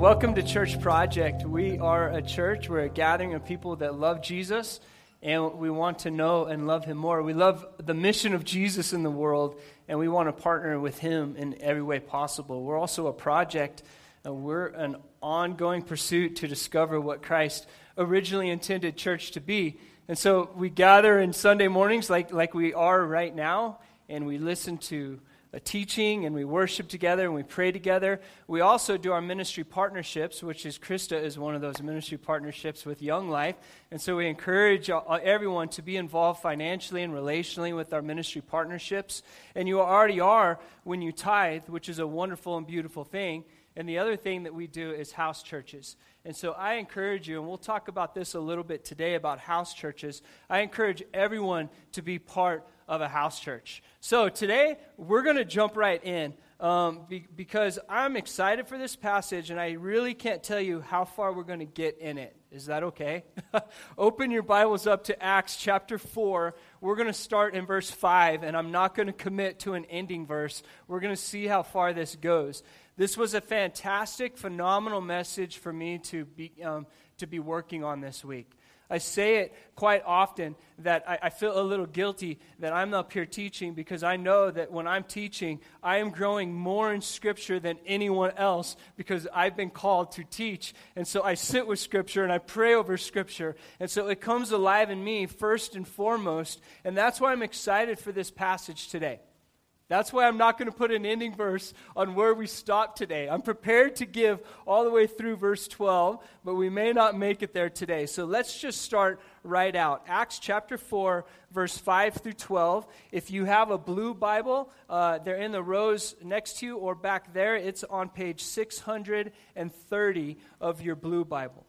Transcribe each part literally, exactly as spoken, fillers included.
Welcome to Church Project. We are a church. We're a gathering of people that love Jesus, and we want to know and love him more. We love the mission of Jesus in the world, and we want to partner with him in every way possible. We're also a project. Uh, we're an ongoing pursuit to discover what Christ originally intended church to be. And so we gather in Sunday mornings like, like we are right now, and we listen to a teaching, and we worship together, and we pray together. We also do our ministry partnerships, which is, Krista is one of those ministry partnerships with Young Life, and so we encourage everyone to be involved financially and relationally with our ministry partnerships, and you already are when you tithe, which is a wonderful and beautiful thing. And the other thing that we do is house churches. And so I encourage you, and we'll talk about this a little bit today about house churches, I encourage everyone to be part of a house church. So today, we're going to jump right in um, be, because I'm excited for this passage, and I really can't tell you how far we're going to get in it. Is that okay? Open your Bibles up to Acts chapter four. We're going to start in verse five, and I'm not going to commit to an ending verse. We're going to see how far this goes. This was a fantastic, phenomenal message for me to be um, to be working on this week. I say it quite often that I, I feel a little guilty that I'm up here teaching because I know that when I'm teaching, I am growing more in Scripture than anyone else because I've been called to teach. And so I sit with Scripture and I pray over Scripture. And so it comes alive in me first and foremost. And that's why I'm excited for this passage today. That's why I'm not going to put an ending verse on where we stop today. I'm prepared to give all the way through verse twelve, but we may not make it there today. So let's just start right out. Acts chapter four, verse five through twelve. If you have a blue Bible, uh, they're in the rows next to you or back there. It's on page six hundred thirty of your blue Bible.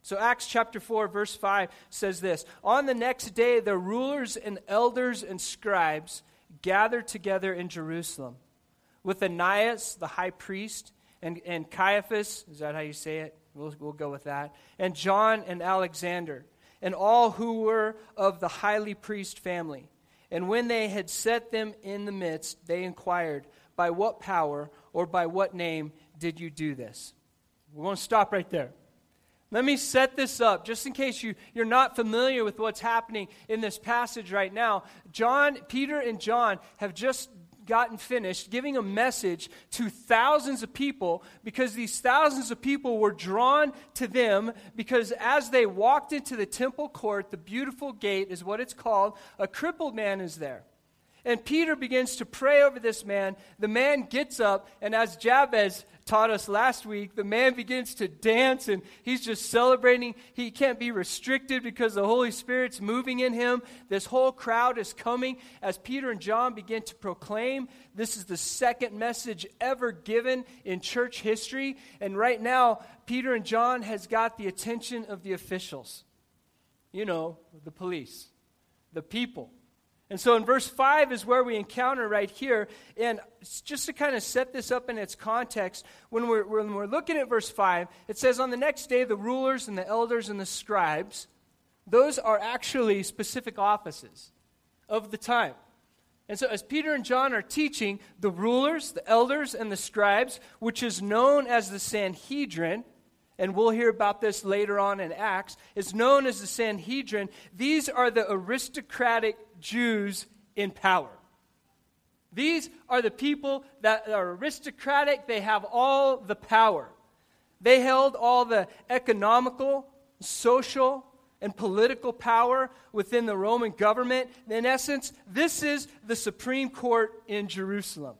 So Acts chapter four, verse five says this, "On the next day, the rulers and elders and scribes gathered together in Jerusalem with Ananias, the high priest, and, and Caiaphas," is that how you say it? We'll, we'll go with that, "and John and Alexander, and all who were of the high priest family. And when they had set them in the midst, they inquired, 'By what power or by what name did you do this?'" We're going to stop right there. Let me set this up, just in case you, you're not familiar with what's happening in this passage right now. John, Peter and John have just gotten finished giving a message to thousands of people because these thousands of people were drawn to them because as they walked into the temple court, the beautiful gate is what it's called, a crippled man is there. And Peter begins to pray over this man. The man gets up, and as Jabez taught us last week, the man begins to dance, and he's just celebrating. He can't be restricted because the Holy Spirit's moving in him. This whole crowd is coming as Peter and John begin to proclaim. This is the second message ever given in church history, and right now, Peter and John has got the attention of the officials. You know, the police, the people. And so in verse five is where we encounter right here, and just to kind of set this up in its context, when we're, when we're looking at verse five, it says, "On the next day, the rulers and the elders and the scribes," those are actually specific offices of the time. And so as Peter and John are teaching, the rulers, the elders, and the scribes, which is known as the Sanhedrin, and we'll hear about this later on in Acts, is known as the Sanhedrin. These are the aristocratic Jews in power. These are the people that are aristocratic. They have all the power. They held all the economical, social, and political power within the Roman government. In essence, this is the Supreme Court in Jerusalem.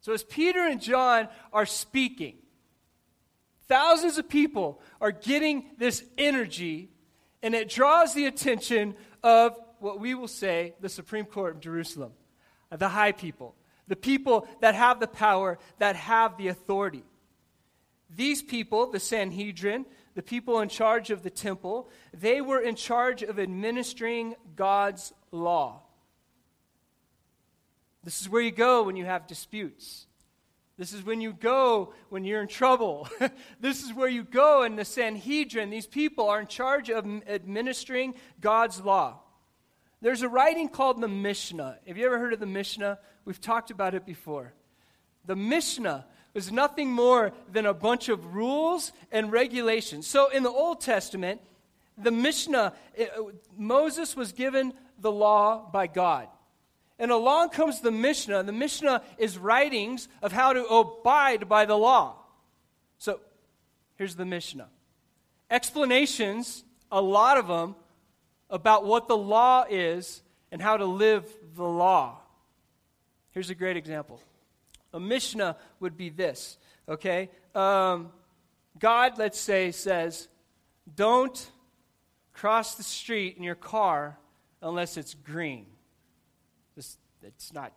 So as Peter and John are speaking, thousands of people are getting this energy, and it draws the attention of what we will say the Supreme Court of Jerusalem, the high people, the people that have the power, that have the authority. These people, the Sanhedrin, the people in charge of the temple, they were in charge of administering God's law. This is where you go when you have disputes. This is when you go when you're in trouble. This is where you go in the Sanhedrin. These people are in charge of administering God's law. There's a writing called the Mishnah. Have you ever heard of the Mishnah? We've talked about it before. The Mishnah was nothing more than a bunch of rules and regulations. So in the Old Testament, the Mishnah, it, Moses was given the law by God. And along comes the Mishnah. The Mishnah is writings of how to abide by the law. So here's the Mishnah. Explanations, a lot of them, about what the law is and how to live the law. Here's a great example. A Mishnah would be this, okay? Um, God, let's say, says, don't cross the street in your car unless it's green. This, it's not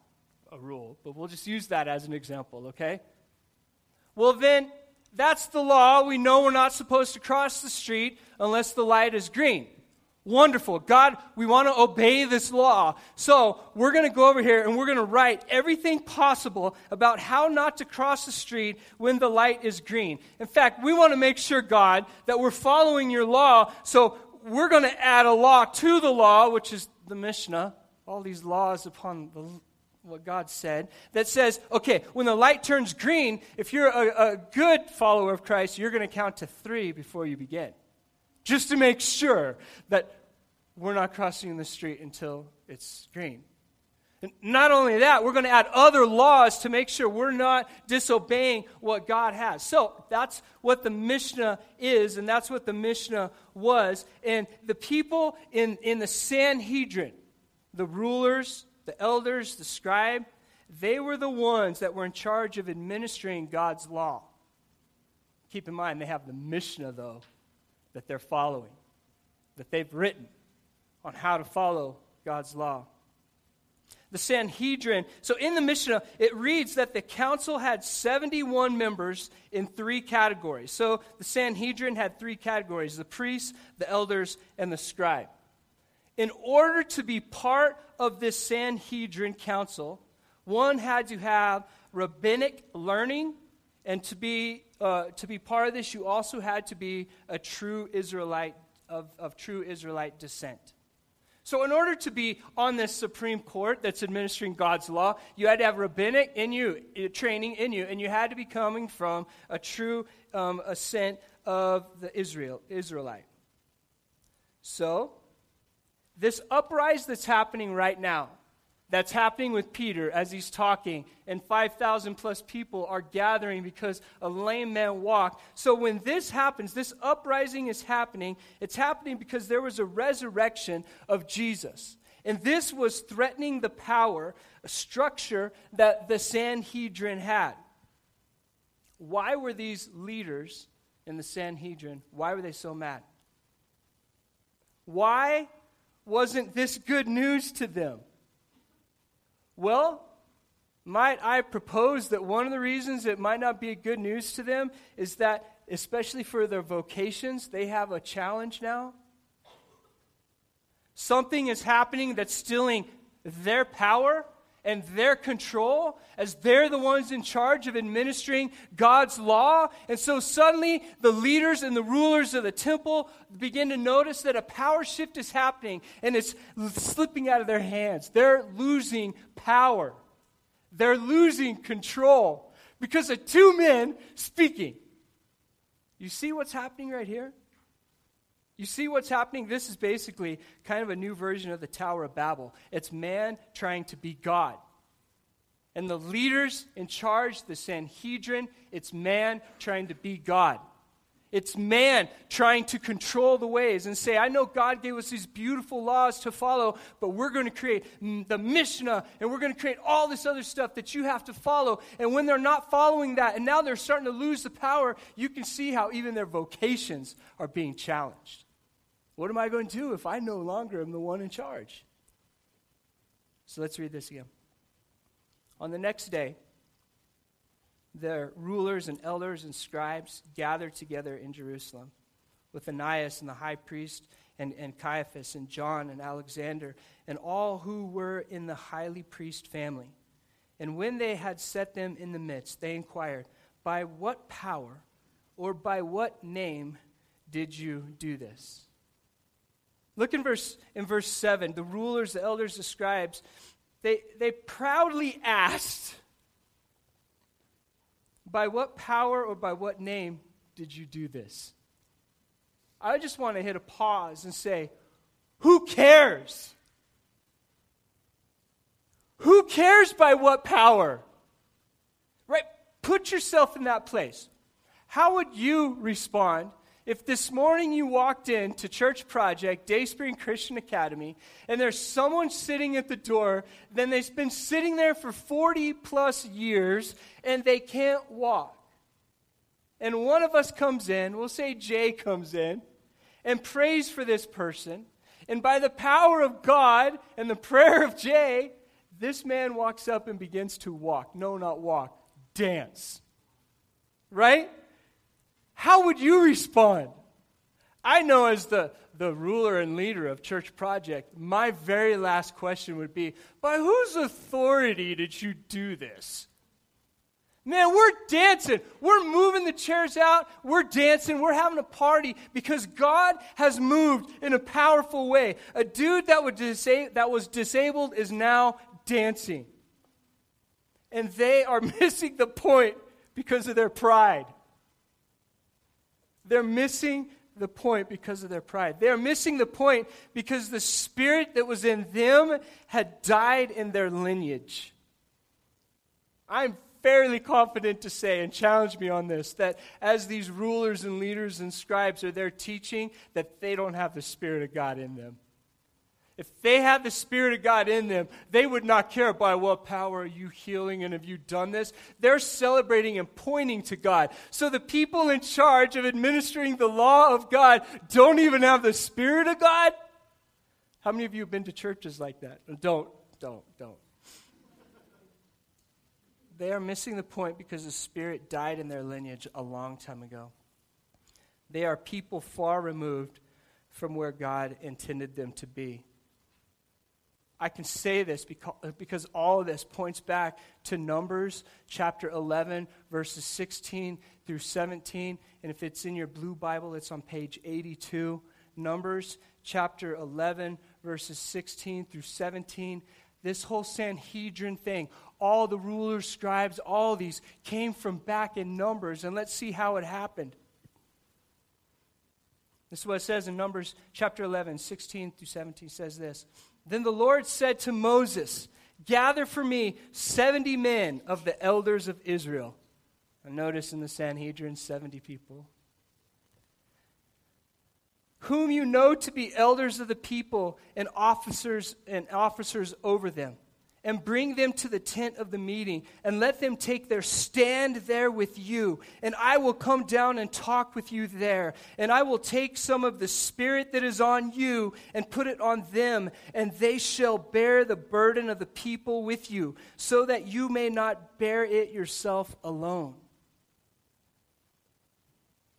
a rule, but we'll just use that as an example, okay? Well, then, that's the law. We know we're not supposed to cross the street unless the light is green. Wonderful. God, we want to obey this law. So we're going to go over here and we're going to write everything possible about how not to cross the street when the light is green. In fact, we want to make sure, God, that we're following your law. So we're going to add a law to the law, which is the Mishnah, all these laws upon the, what God said, that says, okay, when the light turns green, if you're a, a good follower of Christ, you're going to count to three before you begin. Just to make sure that we're not crossing the street until it's green. And not only that, we're going to add other laws to make sure we're not disobeying what God has. So that's what the Mishnah is, and that's what the Mishnah was. And the people in, in the Sanhedrin, the rulers, the elders, the scribe, they were the ones that were in charge of administering God's law. Keep in mind, they have the Mishnah, though, that they're following, that they've written on how to follow God's law. The Sanhedrin, so in the Mishnah, it reads that the council had seventy-one members in three categories. So the Sanhedrin had three categories, the priests, the elders, and the scribe. In order to be part of this Sanhedrin council, one had to have rabbinic learning, and to be Uh, to be part of this, you also had to be a true Israelite, of, of true Israelite descent. So in order to be on this Supreme Court that's administering God's law, you had to have rabbinic in you, training in you, and you had to be coming from a true um, ascent of the Israel Israelite. So this uprising that's happening right now, that's happening with Peter as he's talking, and five thousand plus people are gathering because a lame man walked. So when this happens, this uprising is happening, it's happening because there was a resurrection of Jesus. And this was threatening the power, a structure that the Sanhedrin had. Why were these leaders in the Sanhedrin, why were they so mad? Why wasn't this good news to them? Well, might I propose that one of the reasons it might not be good news to them is that, especially for their vocations, they have a challenge now. Something is happening that's stealing their power and their control, as they're the ones in charge of administering God's law. And so suddenly the leaders and the rulers of the temple begin to notice that a power shift is happening, and it's slipping out of their hands. They're losing power. They're losing control because of two men speaking. You see what's happening right here? You see what's happening? This is basically kind of a new version of the Tower of Babel. It's man trying to be God. And the leaders in charge, the Sanhedrin, it's man trying to be God. It's man trying to control the ways and say, I know God gave us these beautiful laws to follow, but we're going to create the Mishnah, and we're going to create all this other stuff that you have to follow. And when they're not following that, and now they're starting to lose the power, you can see how even their vocations are being challenged. What am I going to do if I no longer am the one in charge? So let's read this again. On the next day, their rulers and elders and scribes gathered together in Jerusalem with Ananias and the high priest and, and Caiaphas and John and Alexander and all who were in the high priest family. And when they had set them in the midst, they inquired, by what power or by what name did you do this? Look in verse in verse seven. The rulers, the elders, the scribes, they, they proudly asked, by what power or by what name did you do this? I just want to hit a pause and say, who cares? Who cares by what power? Right? Put yourself in that place. How would you respond if this morning you walked in to Church Project, Day Spring Christian Academy, and there's someone sitting at the door, then they've been sitting there for forty plus years, and they can't walk. And one of us comes in, we'll say Jay comes in, and prays for this person, and by the power of God and the prayer of Jay, this man walks up and begins to walk. No, not walk, dance. Right? How would you respond? I know as the, the ruler and leader of Church Project, my very last question would be, by whose authority did you do this? Man, we're dancing. We're moving the chairs out. We're dancing. We're having a party because God has moved in a powerful way. A dude that, would disa- that was disabled is now dancing. And they are missing the point because of their pride. They're missing the point because of their pride. They're missing the point because the spirit that was in them had died in their lineage. I'm fairly confident to say, and challenge me on this, that as these rulers and leaders and scribes are there teaching, that they don't have the Spirit of God in them. If they had the Spirit of God in them, they would not care by what power are you healing and have you done this. They're celebrating and pointing to God. So the people in charge of administering the law of God don't even have the Spirit of God? How many of you have been to churches like that? Don't, don't, don't. They are missing the point because the Spirit died in their lineage a long time ago. They are people far removed from where God intended them to be. I can say this because all of this points back to Numbers chapter eleven, verses sixteen through seventeen. And if it's in your blue Bible, it's on page eighty-two. Numbers chapter eleven, verses sixteen through seventeen. This whole Sanhedrin thing, all the rulers, scribes, all these came from back in Numbers. And let's see how it happened. This is what it says in Numbers chapter eleven, sixteen through seventeen, says this. Then the Lord said to Moses, gather for me seventy men of the elders of Israel. And notice in the Sanhedrin, seventy people. Whom you know to be elders of the people and officers and officers over them. And bring them to the tent of the meeting, and let them take their stand there with you. And I will come down and talk with you there. And I will take some of the spirit that is on you and put it on them. And they shall bear the burden of the people with you, so that you may not bear it yourself alone.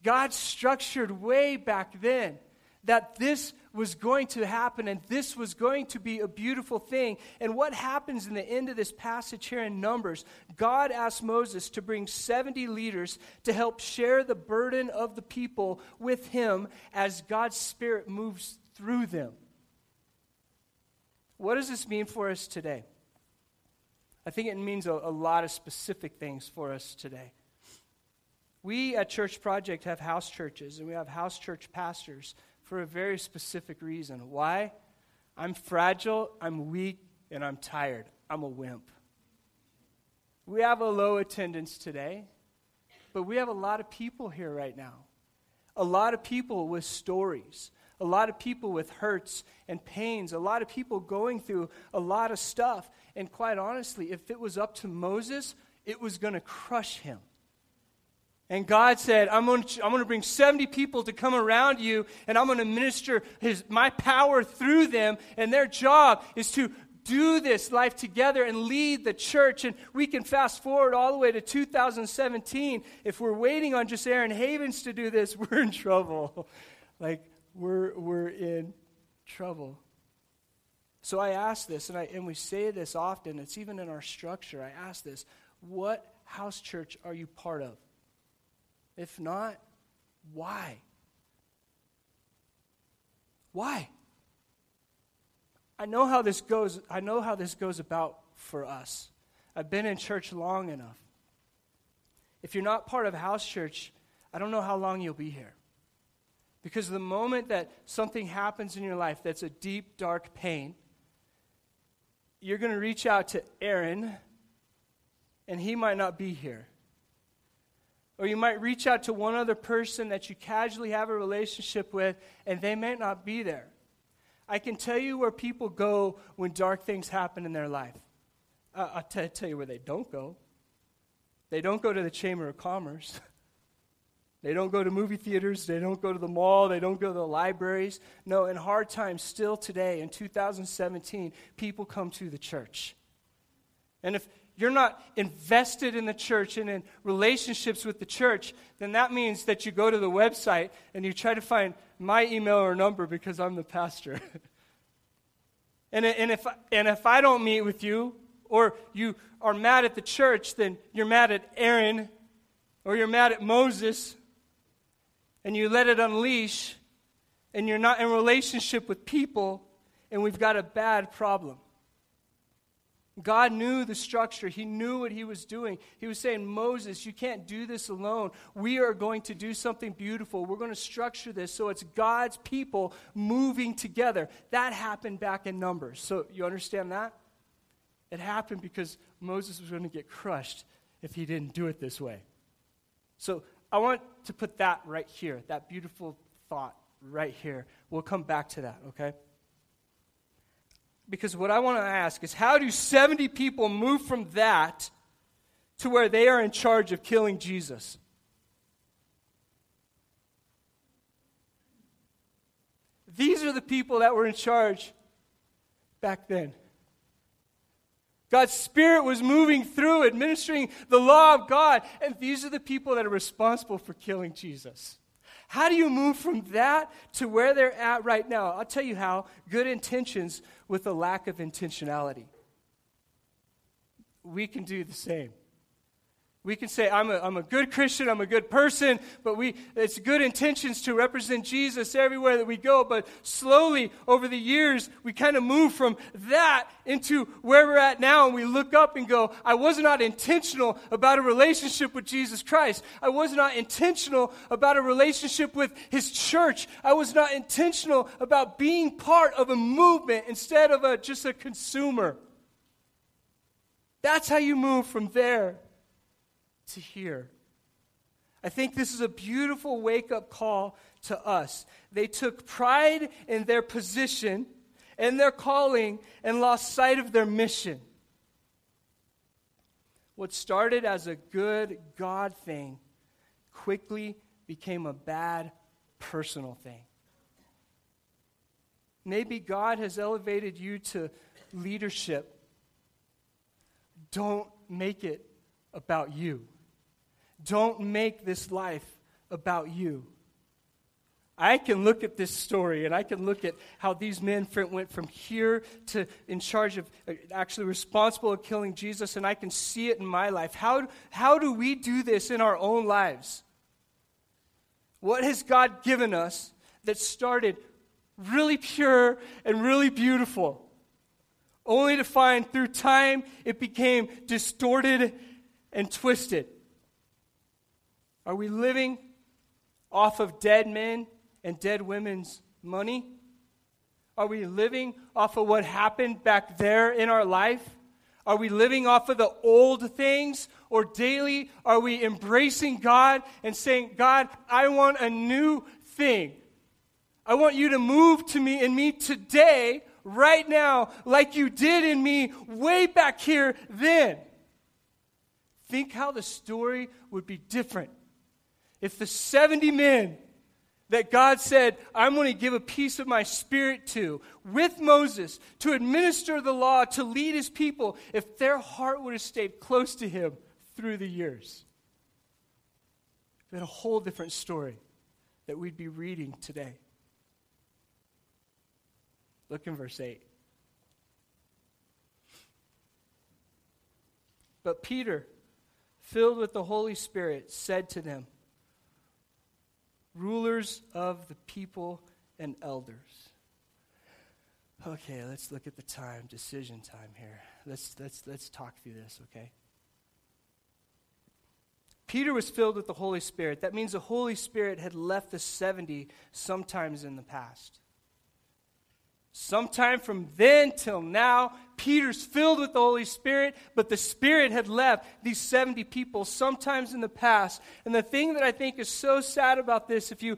God structured way back then that this was going to happen, and this was going to be a beautiful thing. And what happens in the end of this passage here in Numbers, God asked Moses to bring seventy leaders to help share the burden of the people with him as God's Spirit moves through them. What does this mean for us today? I think it means a, a lot of specific things for us today. We at Church Project have house churches, and we have house church pastors for a very specific reason. Why? I'm fragile, I'm weak, and I'm tired. I'm a wimp. We have a low attendance today, but we have a lot of people here right now. A lot of people with stories. A lot of people with hurts and pains. A lot of people going through a lot of stuff. And quite honestly, if it was up to Moses, it was going to crush him. And God said, I'm going to, I'm going to bring seventy people to come around you, and I'm going to minister his, my power through them, and their job is to do this life together and lead the church. And we can fast forward all the way to two thousand seventeen. If we're waiting on just Aaron Havens to do this, we're in trouble. Like, we're, we're in trouble. So I ask this, and, I, and we say this often. It's even in our structure. I ask this, what house church are you part of? If not, why? Why? I know how this goes. I know how this goes about for us. I've been in church long enough. If you're not part of house church, I don't know how long you'll be here. Because the moment that something happens in your life that's a deep, dark pain, you're going to reach out to Aaron, and he might not be here. Or you might reach out to one other person that you casually have a relationship with, and they may not be there. I can tell you where people go when dark things happen in their life. Uh, I'll t- tell you where they don't go. They don't go to the Chamber of Commerce. They don't go to movie theaters. They don't go to the mall. They don't go to the libraries. No, in hard times, still today, in two thousand seventeen, people come to the church. And if you're not invested in the church and in relationships with the church, then that means that you go to the website and you try to find my email or number because I'm the pastor. and, and, if, and if I don't meet with you, or you are mad at the church, then you're mad at Aaron, or you're mad at Moses, and you let it unleash, and you're not in relationship with people, and we've got a bad problem. God knew the structure. He knew what he was doing. He was saying, Moses, you can't do this alone. We are going to do something beautiful. We're going to structure this so it's God's people moving together. That happened back in Numbers. So you understand that? It happened because Moses was going to get crushed if he didn't do it this way. So I want to put that right here, that beautiful thought right here. We'll come back to that, okay? Because what I want to ask is, how do seventy people move from that to where they are in charge of killing Jesus? These are the people that were in charge back then. God's Spirit was moving through, administering the law of God, and these are the people that are responsible for killing Jesus. How do you move from that to where they're at right now? I'll tell you how. Good intentions with a lack of intentionality. We can do the same. We can say, I'm a, I'm a good Christian, I'm a good person, but we it's good intentions to represent Jesus everywhere that we go, but slowly over the years, we kind of move from that into where we're at now, and we look up and go, I was not intentional about a relationship with Jesus Christ. I was not intentional about a relationship with his church. I was not intentional about being part of a movement instead of a, just a consumer. That's how you move from there to hear. I think this is a beautiful wake-up call to us. They took pride in their position and their calling and lost sight of their mission. What started as a good God thing quickly became a bad personal thing. Maybe God has elevated you to leadership. Don't make it about you. Don't make this life about you. I can look at this story, and I can look at how these men went from here to in charge of, actually responsible of killing Jesus, and I can see it in my life. How, how do we do this in our own lives? What has God given us that started really pure and really beautiful, only to find through time it became distorted and twisted? Are we living off of dead men and dead women's money? Are we living off of what happened back there in our life? Are we living off of the old things? Or daily, are we embracing God and saying, God, I want a new thing. I want you to move to me and me today, right now, like you did in me way back here then. Think how the story would be different if the seventy men that God said, I'm going to give a piece of my Spirit to, with Moses, to administer the law, to lead his people, if their heart would have stayed close to him through the years. Then a whole different story that we'd be reading today. Look in verse eight. But Peter, filled with the Holy Spirit, said to them, rulers of the people and elders. Okay, let's look at the time, decision time here. Let's let's let's talk through this, okay? Peter was filled with the Holy Spirit. That means the Holy Spirit had left the seventy sometimes in the past. Sometime from then till now, Peter's filled with the Holy Spirit, but the Spirit had left these seventy people sometimes in the past. And the thing that I think is so sad about this, if you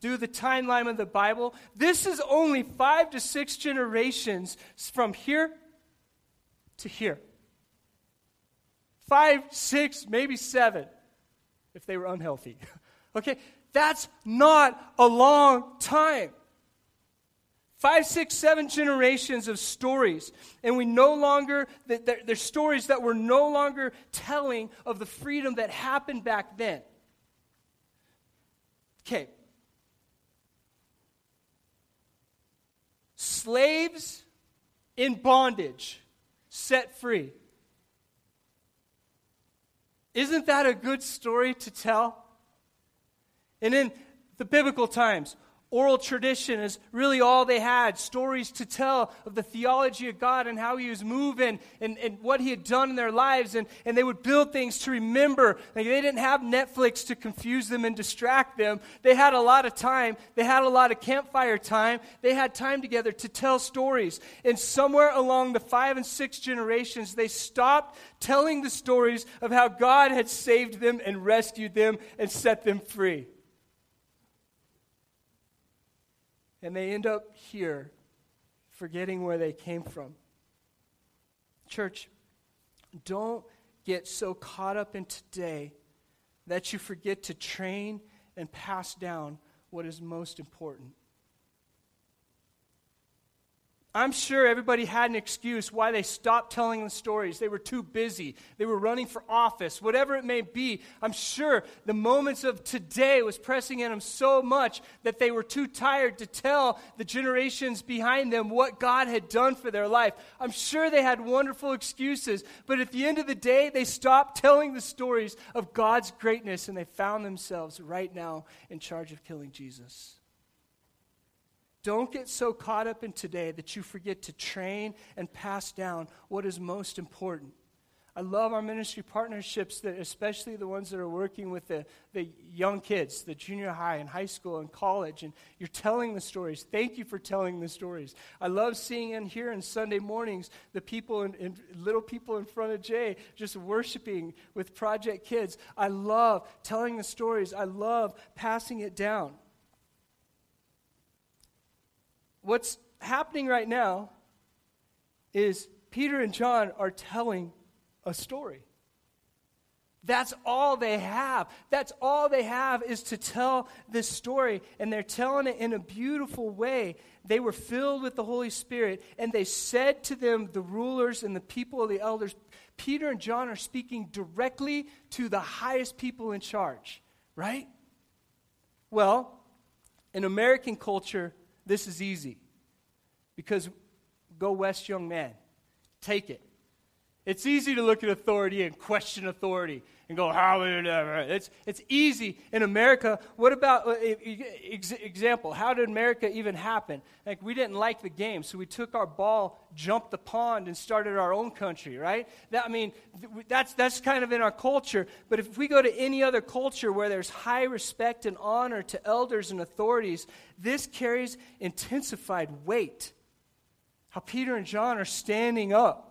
do the timeline of the Bible, this is only five to six generations from here to here. Five, six, maybe seven, if they were unhealthy. Okay, that's not a long time. Five, six, seven generations of stories, and we no longer, there's stories that we're no longer telling of the freedom that happened back then. Okay. Slaves in bondage, set free. Isn't that a good story to tell? And in the biblical times, oral tradition is really all they had, stories to tell of the theology of God and how he was moving and, and what he had done in their lives. And, and they would build things to remember. Like, they didn't have Netflix to confuse them and distract them. They had a lot of time. They had a lot of campfire time. They had time together to tell stories. And somewhere along the five and six generations, they stopped telling the stories of how God had saved them and rescued them and set them free. And they end up here, forgetting where they came from. Church, don't get so caught up in today that you forget to train and pass down what is most important. I'm sure everybody had an excuse why they stopped telling the stories. They were too busy. They were running for office. Whatever it may be, I'm sure the moments of today was pressing in them so much that they were too tired to tell the generations behind them what God had done for their life. I'm sure they had wonderful excuses, but at the end of the day, they stopped telling the stories of God's greatness, and they found themselves right now in charge of killing Jesus. Don't get so caught up in today that you forget to train and pass down what is most important. I love our ministry partnerships, that especially the ones that are working with the, the young kids, the junior high and high school and college, and you're telling the stories. Thank you for telling the stories. I love seeing in here on Sunday mornings the people in, in little people in front of Jay just worshiping with Project Kids. I love telling the stories. I love passing it down. What's happening right now is Peter and John are telling a story. That's all they have. That's all they have is to tell this story, and they're telling it in a beautiful way. They were filled with the Holy Spirit, and they said to them, the rulers and the people of the elders, Peter and John are speaking directly to the highest people in charge, right? Well, in American culture, this is easy, because go west, young man. Take it. It's easy to look at authority and question authority and go, how would it ever? It's, it's easy in America. What about, example, how did America even happen? Like, we didn't like the game, so we took our ball, jumped the pond, and started our own country, right? That, I mean, that's, that's kind of in our culture. But if we go to any other culture where there's high respect and honor to elders and authorities, this carries intensified weight. How Peter and John are standing up.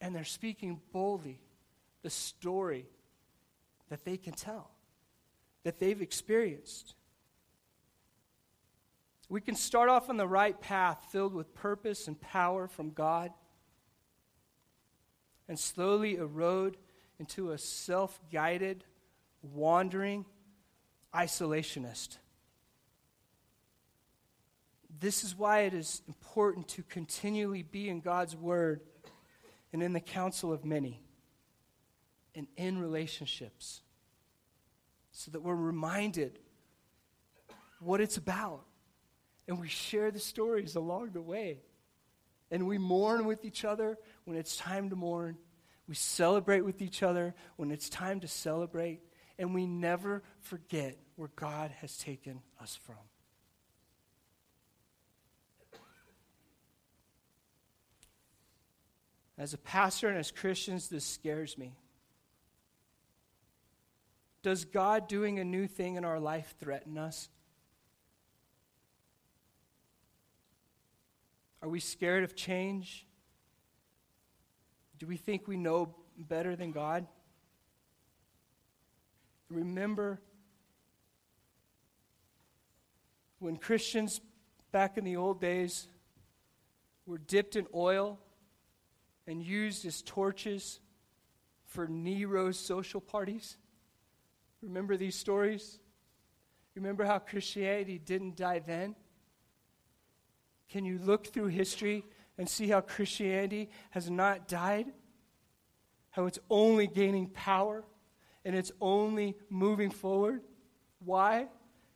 And they're speaking boldly the story that they can tell, that they've experienced. We can start off on the right path filled with purpose and power from God, and slowly erode into a self-guided, wandering isolationist. This is why it is important to continually be in God's Word, and in the counsel of many, and in relationships, so that we're reminded what it's about, and we share the stories along the way, and we mourn with each other when it's time to mourn, we celebrate with each other when it's time to celebrate, and we never forget where God has taken us from. As a pastor and as Christians, this scares me. Does God doing a new thing in our life threaten us? Are we scared of change? Do we think we know better than God? Remember when Christians back in the old days were dipped in oil and used as torches for Nero's social parties? Remember these stories? Remember how Christianity didn't die then? Can you look through history and see how Christianity has not died? How it's only gaining power and it's only moving forward? Why?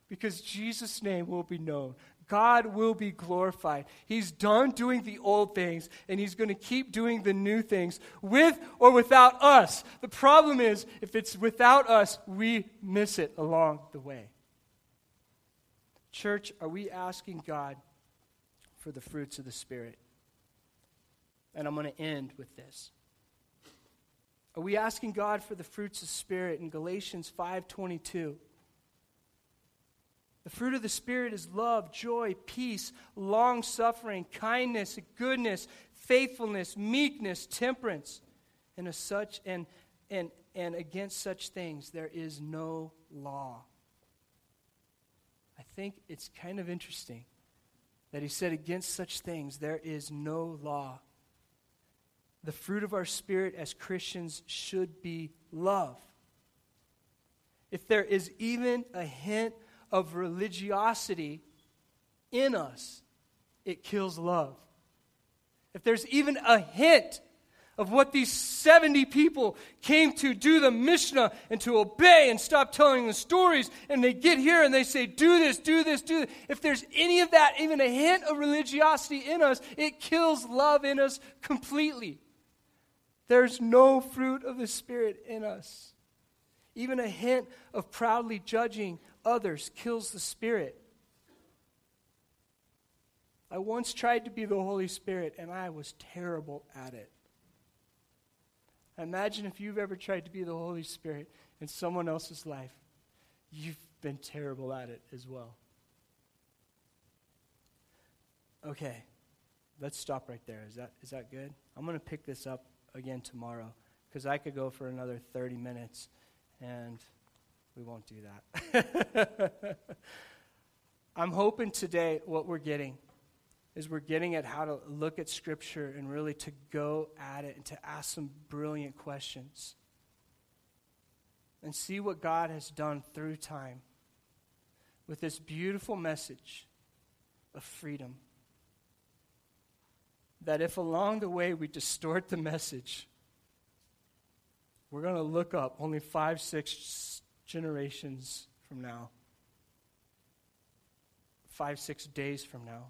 Because Jesus' name will be known. God will be glorified. He's done doing the old things, and he's going to keep doing the new things with or without us. The problem is, if it's without us, we miss it along the way. Church, are we asking God for the fruits of the Spirit? And I'm going to end with this. Are we asking God for the fruits of the Spirit in Galatians five twenty-two? The fruit of the Spirit is love, joy, peace, long-suffering, kindness, goodness, faithfulness, meekness, temperance. And as such and and and against such things there is no law. I think it's kind of interesting that he said against such things there is no law. The fruit of our spirit as Christians should be love. If there is even a hint of religiosity in us, it kills love. If there's even a hint of what these seventy people came to do the Mishnah and to obey and stop telling the stories, and they get here and they say, do this, do this, do this. If there's any of that, even a hint of religiosity in us, it kills love in us completely. There's no fruit of the Spirit in us. Even a hint of proudly judging others kills the Spirit. I once tried to be the Holy Spirit, and I was terrible at it. Imagine if you've ever tried to be the Holy Spirit in someone else's life. You've been terrible at it as well. Okay, let's stop right there. Is that is that good? I'm going to pick this up again tomorrow, because I could go for another thirty minutes, and we won't do that. I'm hoping today what we're getting is we're getting at how to look at Scripture and really to go at it and to ask some brilliant questions and see what God has done through time with this beautiful message of freedom. That if along the way we distort the message, we're going to look up only five, six generations from now, five, six days from now,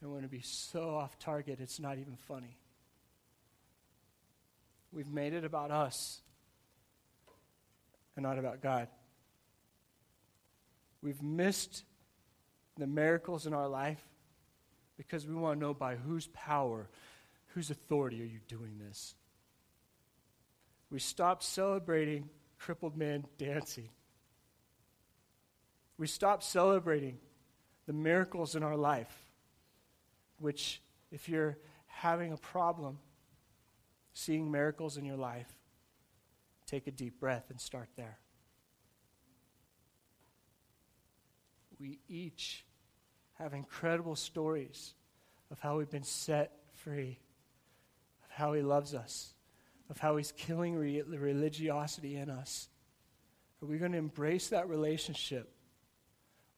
and we're going to be so off target it's not even funny. We've made it about us and not about God. We've missed the miracles in our life because we want to know by whose power, whose authority are you doing this? We stopped celebrating crippled man dancing. We stop celebrating the miracles in our life, which if you're having a problem seeing miracles in your life, take a deep breath and start there. We each have incredible stories of how we've been set free, of how he loves us, of how he's killing re- religiosity in us. Are we going to embrace that relationship?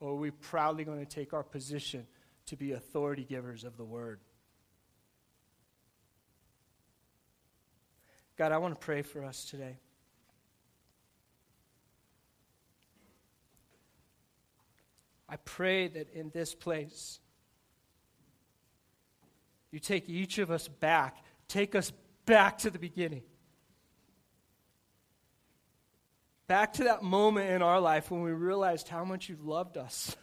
Or are we proudly going to take our position to be authority givers of the word? God, I want to pray for us today. I pray that in this place, you take each of us back, take us back. Back to the beginning. Back to that moment in our life when we realized how much you loved us.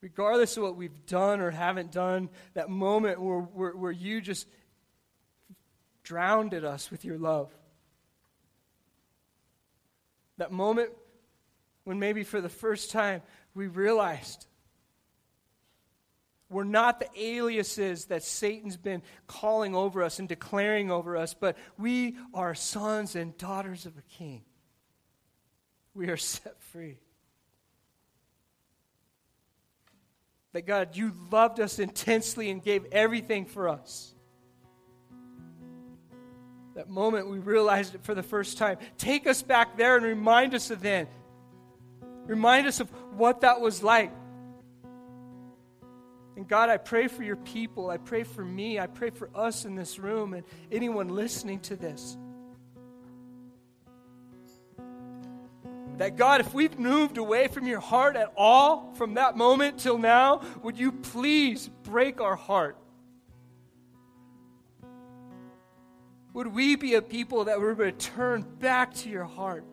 Regardless of what we've done or haven't done, that moment where, where, where you just drowned us with your love. That moment when maybe for the first time we realized we're not the aliases that Satan's been calling over us and declaring over us, but we are sons and daughters of a king. We are set free. That God, you loved us intensely and gave everything for us. That moment we realized it for the first time. Take us back there and remind us of then. Remind us of what that was like. And God, I pray for your people. I pray for me. I pray for us in this room and anyone listening to this. That God, if we've moved away from your heart at all from that moment till now, would you please break our heart? Would we be a people that would return back to your heart?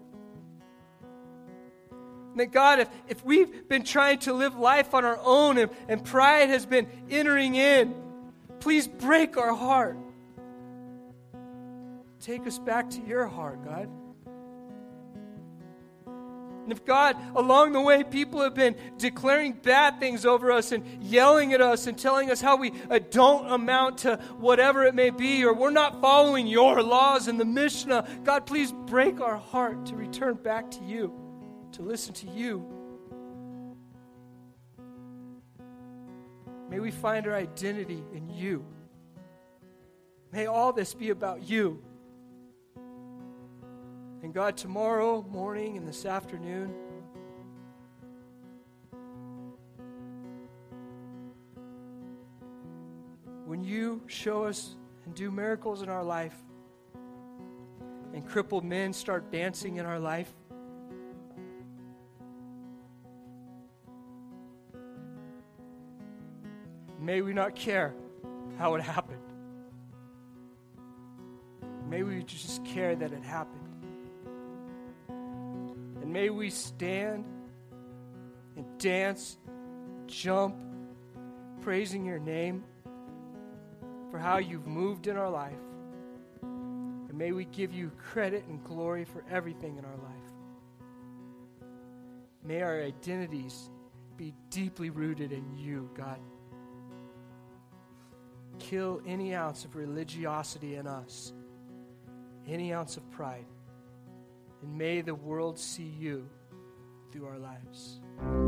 And that God, if, if we've been trying to live life on our own and, and pride has been entering in, please break our heart. Take us back to your heart, God. And if, God, along the way, people have been declaring bad things over us and yelling at us and telling us how we uh, don't amount to whatever it may be, or we're not following your laws in the Mishnah, God, please break our heart to return back to you, to listen to you. May we find our identity in you. May all this be about you. And God, tomorrow morning and this afternoon, when you show us and do miracles in our life, and crippled men start dancing in our life, may we not care how it happened. May we just care that it happened. May we stand and dance, jump, praising your name for how you've moved in our life. And may we give you credit and glory for everything in our life. May our identities be deeply rooted in you, God. Kill any ounce of religiosity in us, any ounce of pride. And may the world see you through our lives.